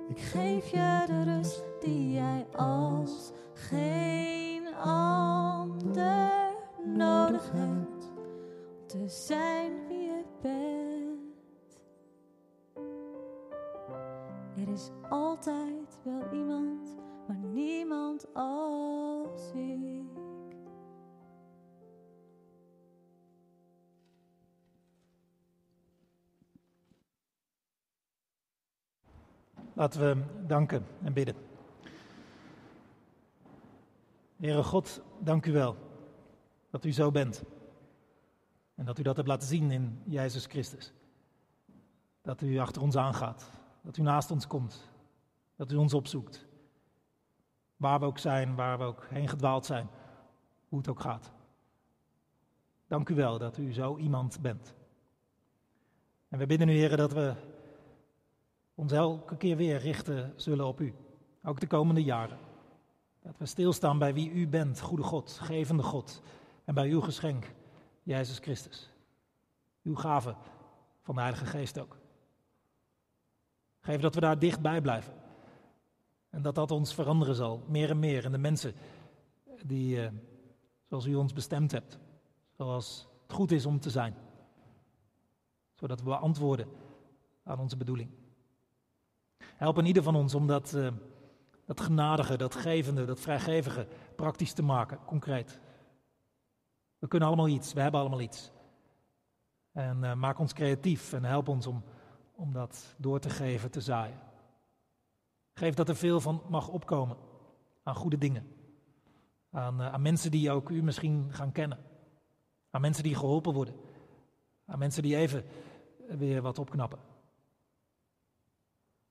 Ik geef je de rust die jij als geen ander nodig hebt. Om te zijn wie je bent. Er is altijd wel iemand, maar niemand als ik. Laten we danken en bidden. Heere God, dank u wel dat u zo bent. En dat u dat hebt laten zien in Jezus Christus. Dat u achter ons aangaat. Dat u naast ons komt. Dat u ons opzoekt. Waar we ook zijn, waar we ook heen gedwaald zijn. Hoe het ook gaat. Dank u wel dat u zo iemand bent. En we bidden u, Heere, dat we ons elke keer weer richten zullen op u, ook de komende jaren. Dat we stilstaan bij wie u bent, goede God, gevende God, en bij uw geschenk, Jezus Christus. Uw gave van de Heilige Geest ook. Geef dat we daar dichtbij blijven. En dat dat ons veranderen zal, meer en meer, in de mensen die, uh, zoals u ons bestemd hebt, zoals het goed is om te zijn. Zodat we beantwoorden aan onze bedoeling. Help in ieder van ons om dat, uh, dat genadige, dat gevende, dat vrijgevige praktisch te maken, concreet. We kunnen allemaal iets, we hebben allemaal iets. En uh, maak ons creatief en help ons om, om dat door te geven, te zaaien. Geef dat er veel van mag opkomen, aan goede dingen. Aan, uh, aan mensen die ook u misschien gaan kennen. Aan mensen die geholpen worden. Aan mensen die even weer wat opknappen.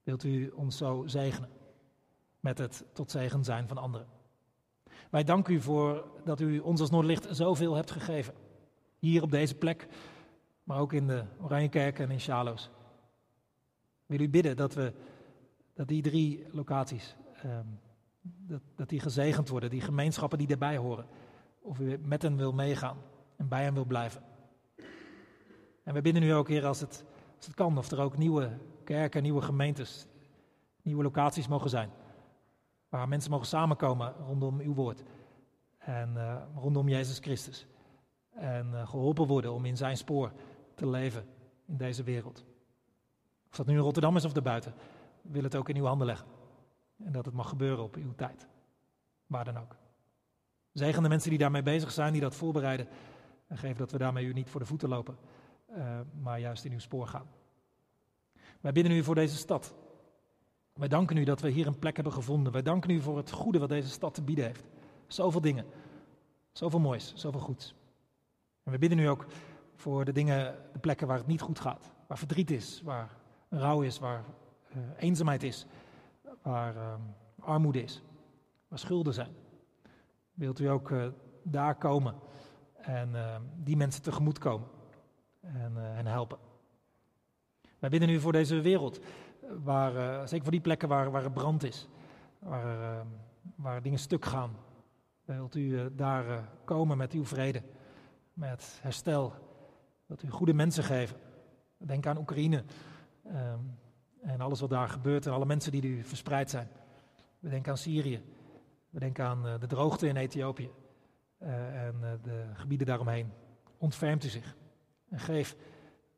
Wilt u ons zo zegenen met het tot zegen zijn van anderen. Wij danken u voor dat u ons als Noorderlicht zoveel hebt gegeven. Hier op deze plek, maar ook in de Oranjekerk en in Sjalo's. Wil u bidden dat, we, dat die drie locaties, um, dat, dat die gezegend worden, die gemeenschappen die daarbij horen. Of u met hen wil meegaan en bij hen wil blijven. En we bidden u ook, Heer, als het, als het kan, of er ook nieuwe kerken, nieuwe gemeentes, nieuwe locaties mogen zijn. Waar mensen mogen samenkomen rondom uw woord. En uh, rondom Jezus Christus. En uh, geholpen worden om in zijn spoor te leven in deze wereld. Of dat nu in Rotterdam is of daarbuiten, wil het ook in uw handen leggen. En dat het mag gebeuren op uw tijd. Waar dan ook. Zegen de mensen die daarmee bezig zijn, die dat voorbereiden. En geef dat we daarmee u niet voor de voeten lopen, uh, maar juist in uw spoor gaan. Wij bidden u voor deze stad. Wij danken u dat we hier een plek hebben gevonden. Wij danken u voor het goede wat deze stad te bieden heeft. Zoveel dingen. Zoveel moois. Zoveel goeds. En we bidden u ook voor de dingen, de plekken waar het niet goed gaat. Waar verdriet is. Waar rouw is. Waar uh, eenzaamheid is. Waar uh, armoede is. Waar schulden zijn. Wilt u ook uh, daar komen. En uh, die mensen tegemoet komen. En, uh, en helpen. Wij bidden u voor deze wereld, waar, uh, zeker voor die plekken waar, waar er brand is, waar, uh, waar dingen stuk gaan. Wilt u uh, daar uh, komen met uw vrede, met herstel Wilt u goede mensen geven. Denk aan Oekraïne um, en alles wat daar gebeurt en alle mensen die er verspreid zijn. We denken aan Syrië. We denken aan uh, de droogte in Ethiopië uh, en uh, de gebieden daaromheen. Ontfermt u zich en geef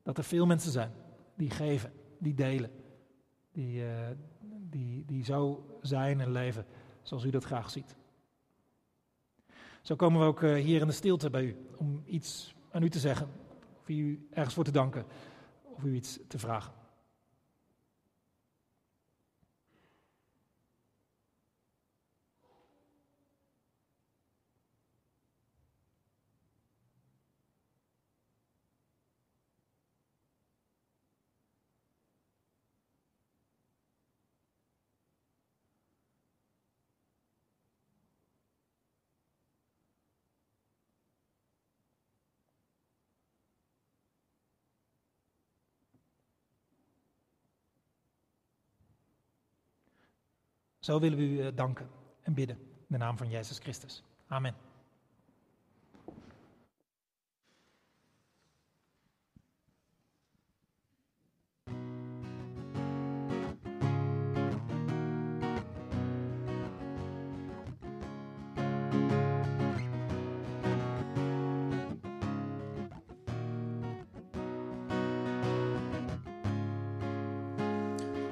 dat er veel mensen zijn die geven, die delen, die, uh, die, die zo zijn en leven zoals u dat graag ziet. Zo komen we ook uh, hier in de stilte bij u om iets aan u te zeggen, of u ergens voor te danken, of u iets te vragen. Zo willen we u danken en bidden in de naam van Jezus Christus. Amen.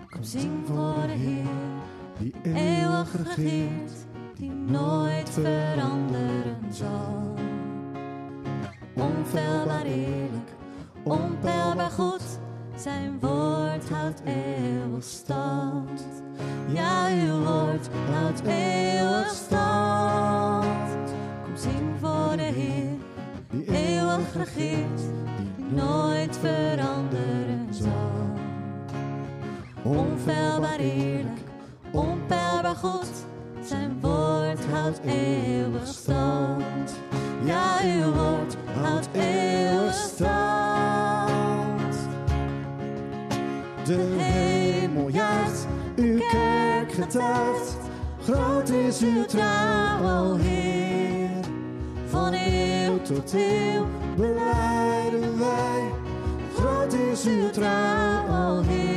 Kom zing voor de Heer. Die eeuwig regeert, die nooit veranderen zal. Onfeilbaar eerlijk, onpeilbaar goed, zijn woord houdt eeuwig stand. Ja, uw woord houdt eeuwig stand. Kom zing voor de Heer, die eeuwig regeert, die nooit veranderen zal. Onfeilbaar eerlijk, onpeilbaar goed, zijn woord houdt eeuwig stand. Ja, uw woord houdt eeuwig stand. De hemel juicht, uw kerk getuigt. Groot is uw trouw, o Heer. Van eeuw tot eeuw belijden wij. Groot is uw trouw, o Heer.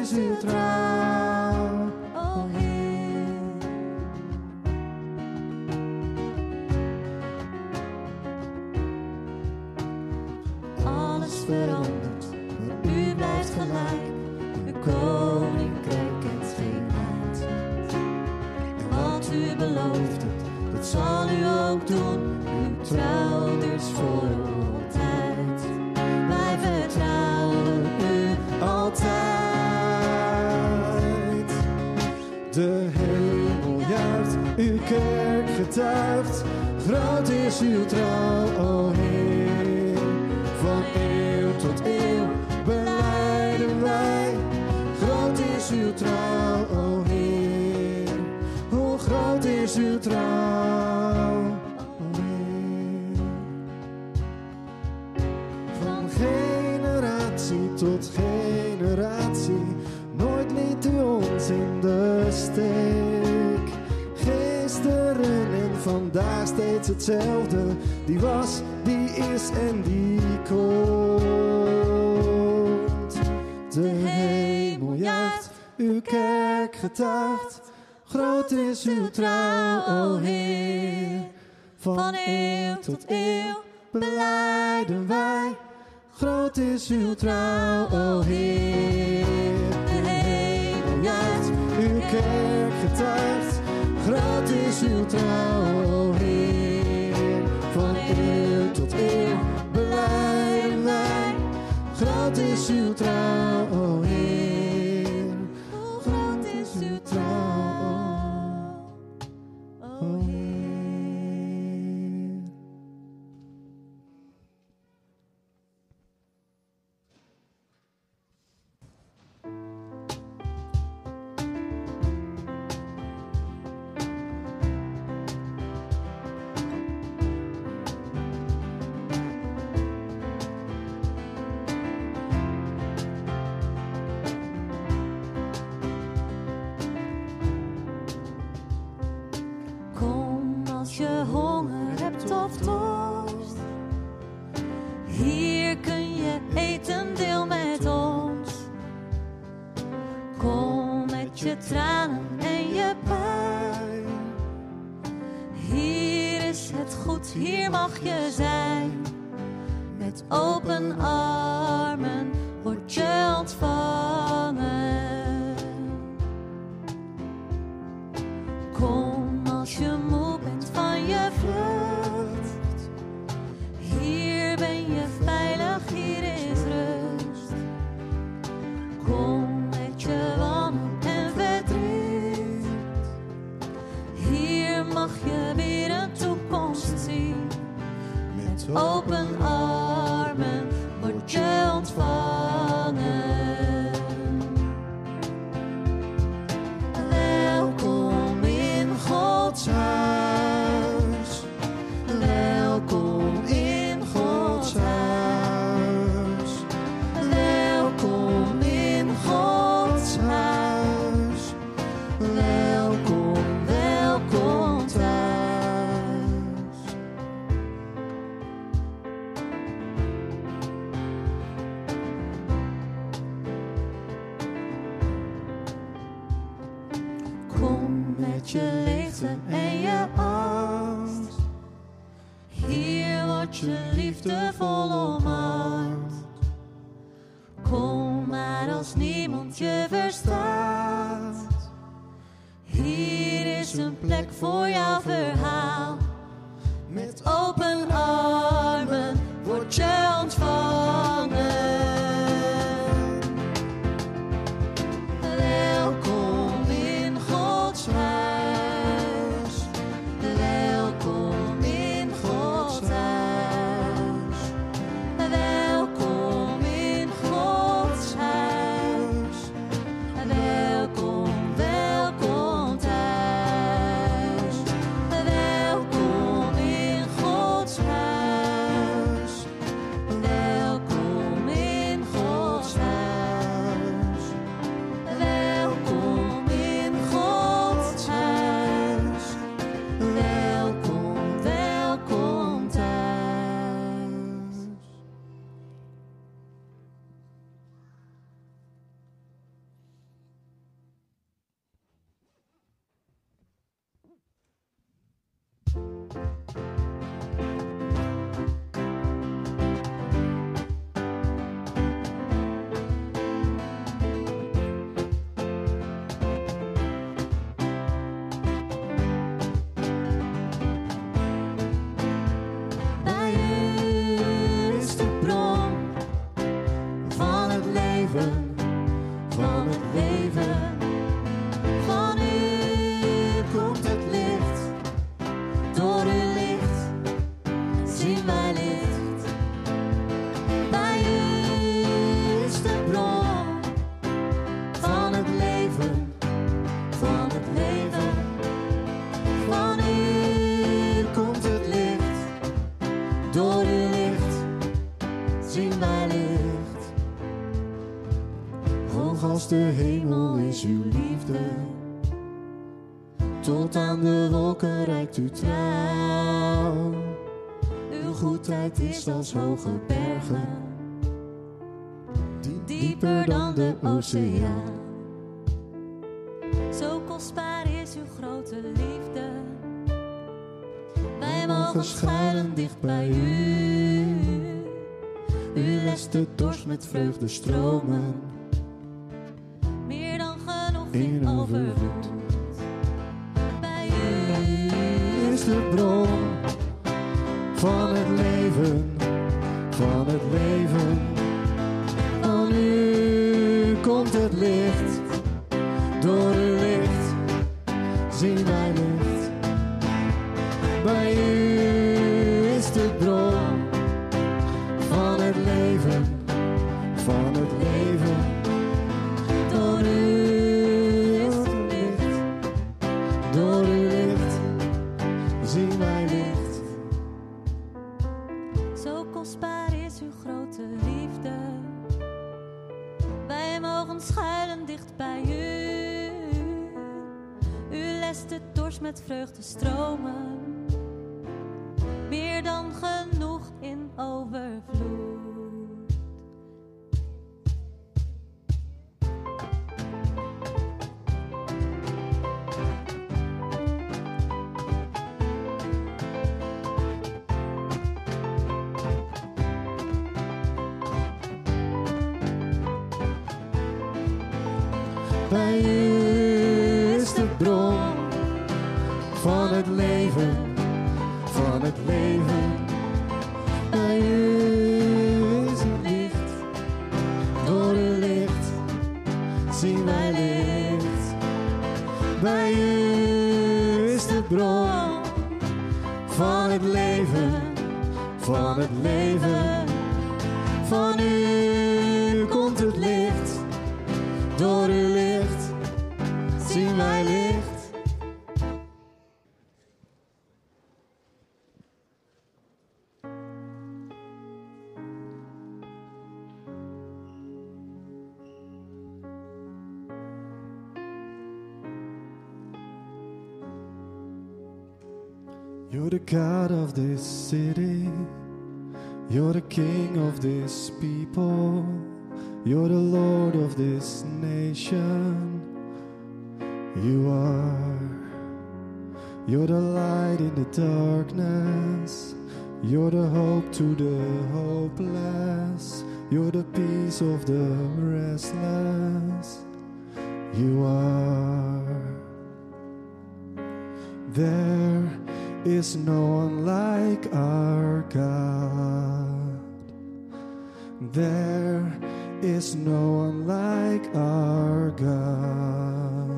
Is uw trouw, o Heer. Alles verandert, maar u blijft gelijk. Uw koninkrijk kent geen eind. En wat u belooft, dat zal u ook doen. Uw trouw dus voor altijd. Wij vertrouwen u altijd. De hemel juicht, uw kerk getuigt. Groot is uw trouw, o Heer. Van eeuw tot eeuw belijden wij. Groot is uw trouw, o Heer. Hoe groot is uw trouw, o Heer. Van generatie tot generatie. Nooit liet u ons in de steek. Gisteren en vandaag steeds hetzelfde. Die was, die is en die komt. De hemel juicht, uw kerk getuigt. Groot is uw trouw, o Heer. Van eeuw tot eeuw belijden wij. Groot is uw trouw, o Heer. Uw kerk getuigt, groot is uw trouw, o Heer. Van eeuw tot eeuw belijden wij. Groot is uw trouw, o Heer. Groot is uw trouw, o Heer. je tranen en je pijn. Hier is het goed, hier mag je zijn. Met open armen word je ontvangen. Kom als je moe bent van je vlucht. Hier ben je veilig, hier is rust. Kom met je wanhoop en verdriet. Hier mag je weer een toekomst zien. Met open armen word je ontvangen. De hemel is uw liefde, tot aan de wolken reikt uw trouw. Uw goedheid is als hoge bergen, dieper dan de oceaan. Zo kostbaar is uw grote liefde, wij mogen schuilen dicht bij u. U lest de dorst met vreugde stromen, in overvloed. Bij u is de bron van het leven, van het leven. Van u komt het licht, door uw licht zien wij licht. Bij u is de bron van het leven, van het leven. Door u schuilen dicht bij u. U lest de dorst met vreugde stromen, meer dan genoeg in overvloed. Bij u is de bron van het leven, van het leven. Bij u is het licht, door het licht zien wij licht. Bij u is de bron van het leven, van het leven. Van u komt het licht. Door uw licht zien wij licht. You're the God of this city. You're the King of this people. You're the Lord of this nation. You are. You're the light in the darkness. You're the hope to the hopeless. You're the peace of the restless. You are. There is no one like our God. There is no one like our God.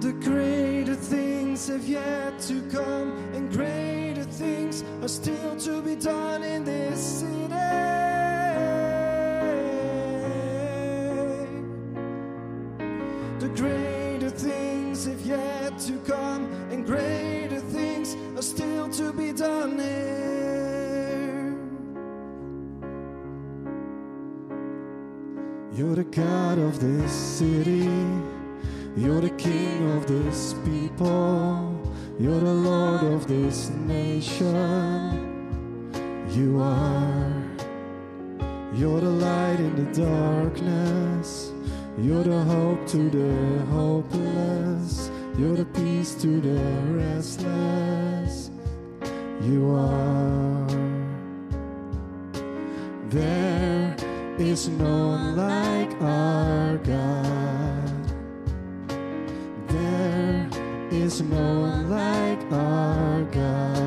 The greater things have yet to come, and greater things are still to be done in this city. The greater things have yet to come, and greater things are still to be done in. You're the God of this city. You're the King of this people. You're the Lord of this nation. You are. You're the light in the darkness. You're the hope to the hopeless. You're the peace to the restless. You are. There is no one like our God. There is no one like our God.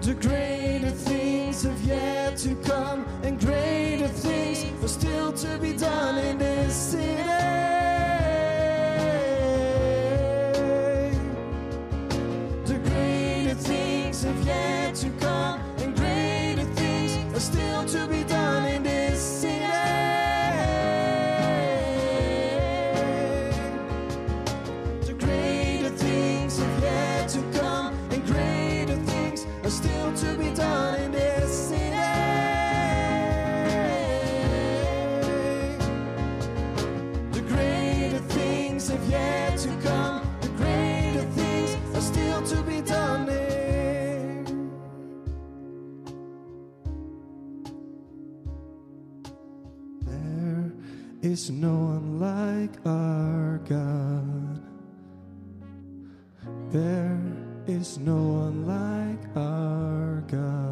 The greater things have yet to come, and greater things are still to be done in this city. The greater things have yet to come, and greater things are still to be done in this city. The greater things are yet to come, and greater things are still to be done in this city. The greater things have yet to come, the greater things are still to be done in. There is no one like our God. There is no one like our God.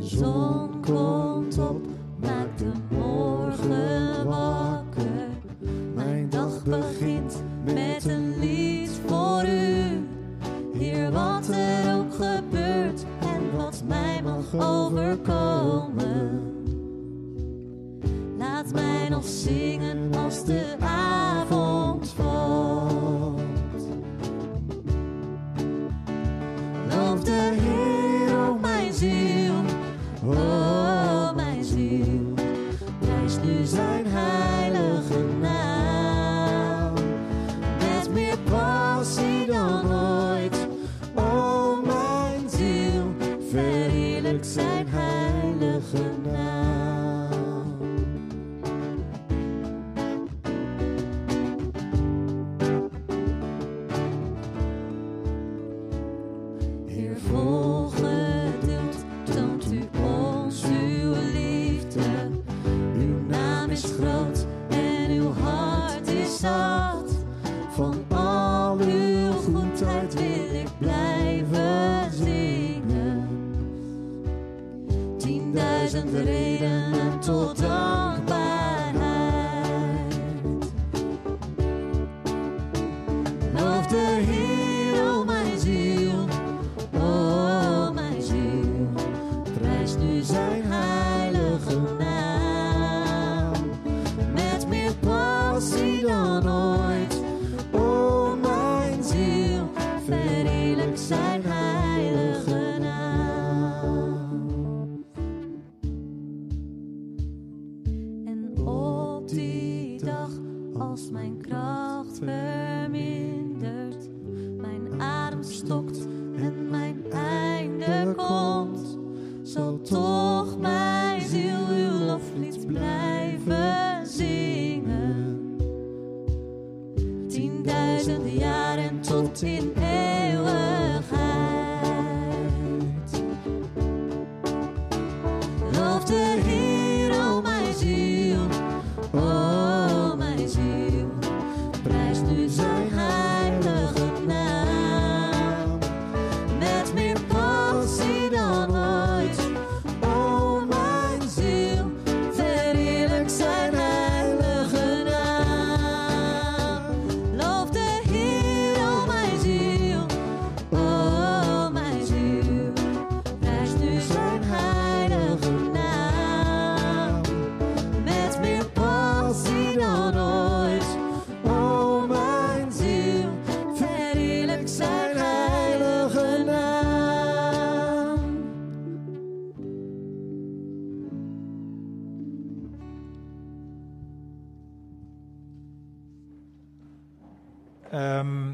De zon komt op, maakt de morgen wakker. Mijn dag begint met een lied voor u. Heer, wat er ook gebeurt en wat mij mag overkomen. Laat mij nog zingen als de avond valt. Loof de Heer op mijn ziel. Oh, mijn ziel, prijs nu zijn heilige naam. Met meer passie dan ooit, oh, mijn ziel, vermindert. Mijn adem stokt en mijn einde komt. Zal toch mijn ziel uw loflied blijven zingen. Tienduizenden jaren tot in eeuwigheid. Loof de Heer, o mijn ziel, o mijn ziel. Prijs nu zijn heilige naam. Met meer passie dan ooit, o mijn ziel. Verheerlijk zijn heilige naam. Loof de Heer, o mijn ziel, o mijn ziel. Prijs nu zijn heilige naam. Met meer passie dan ooit, o mijn ziel. Verheerlijk zijn heilige naam. Ehm,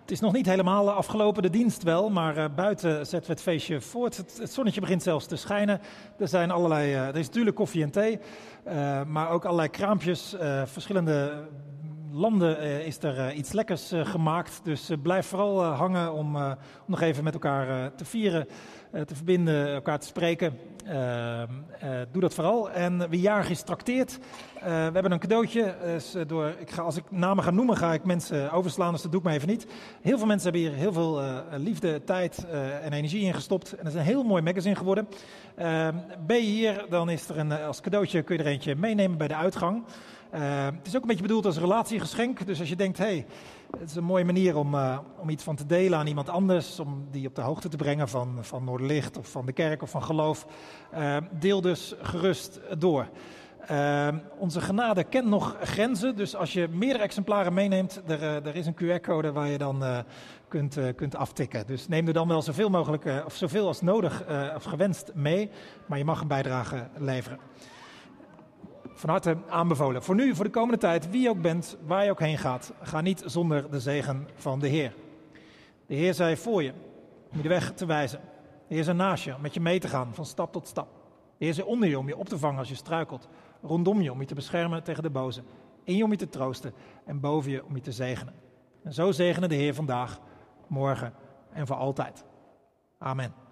het is nog niet helemaal afgelopen, de dienst wel, maar eh, buiten zetten we het feestje voort. Het, het zonnetje begint zelfs te schijnen. Er zijn allerlei, eh, er is natuurlijk koffie en thee, eh, maar ook allerlei kraampjes. Eh, verschillende landen eh, is er eh, iets lekkers eh, gemaakt, dus eh, blijf vooral eh, hangen om, eh, om nog even met elkaar eh, te vieren, eh, te verbinden, elkaar te spreken. Eh, eh, doe dat vooral. En wie jarig is, trakteert. Eh, we hebben een cadeautje. eh, is, eh, door, ik ga, als ik namen ga noemen, ga ik mensen overslaan, dus dat doe ik maar even niet. Heel veel mensen hebben hier heel veel eh, liefde, tijd eh, en energie in gestopt. En dat is een heel mooi magazine geworden. Eh, ben je hier, dan is er een, als cadeautje kun je er eentje meenemen bij de uitgang. Uh, het is ook een beetje bedoeld als relatiegeschenk. Dus als je denkt, hé, hey, het is een mooie manier om, uh, om iets van te delen aan iemand anders. Om die op de hoogte te brengen van, van Noorderlicht of van de kerk of van geloof. Uh, deel dus gerust door. Uh, onze genade kent nog grenzen. Dus als je meerdere exemplaren meeneemt, er, uh, er is een Q R-code waar je dan uh, kunt, uh, kunt aftikken. Dus neem er dan wel zoveel mogelijk, uh, of zoveel als nodig uh, of gewenst mee. Maar je mag een bijdrage leveren. Van harte aanbevolen. Voor nu, voor de komende tijd, wie je ook bent, waar je ook heen gaat, ga niet zonder de zegen van de Heer. De Heer zij voor je, om je de weg te wijzen. De Heer zij naast je, om met je mee te gaan, van stap tot stap. De Heer zij onder je, om je op te vangen als je struikelt. Rondom je, om je te beschermen tegen de boze. In je, om je te troosten. En boven je, om je te zegenen. En zo zegenen de Heer vandaag, morgen en voor altijd. Amen.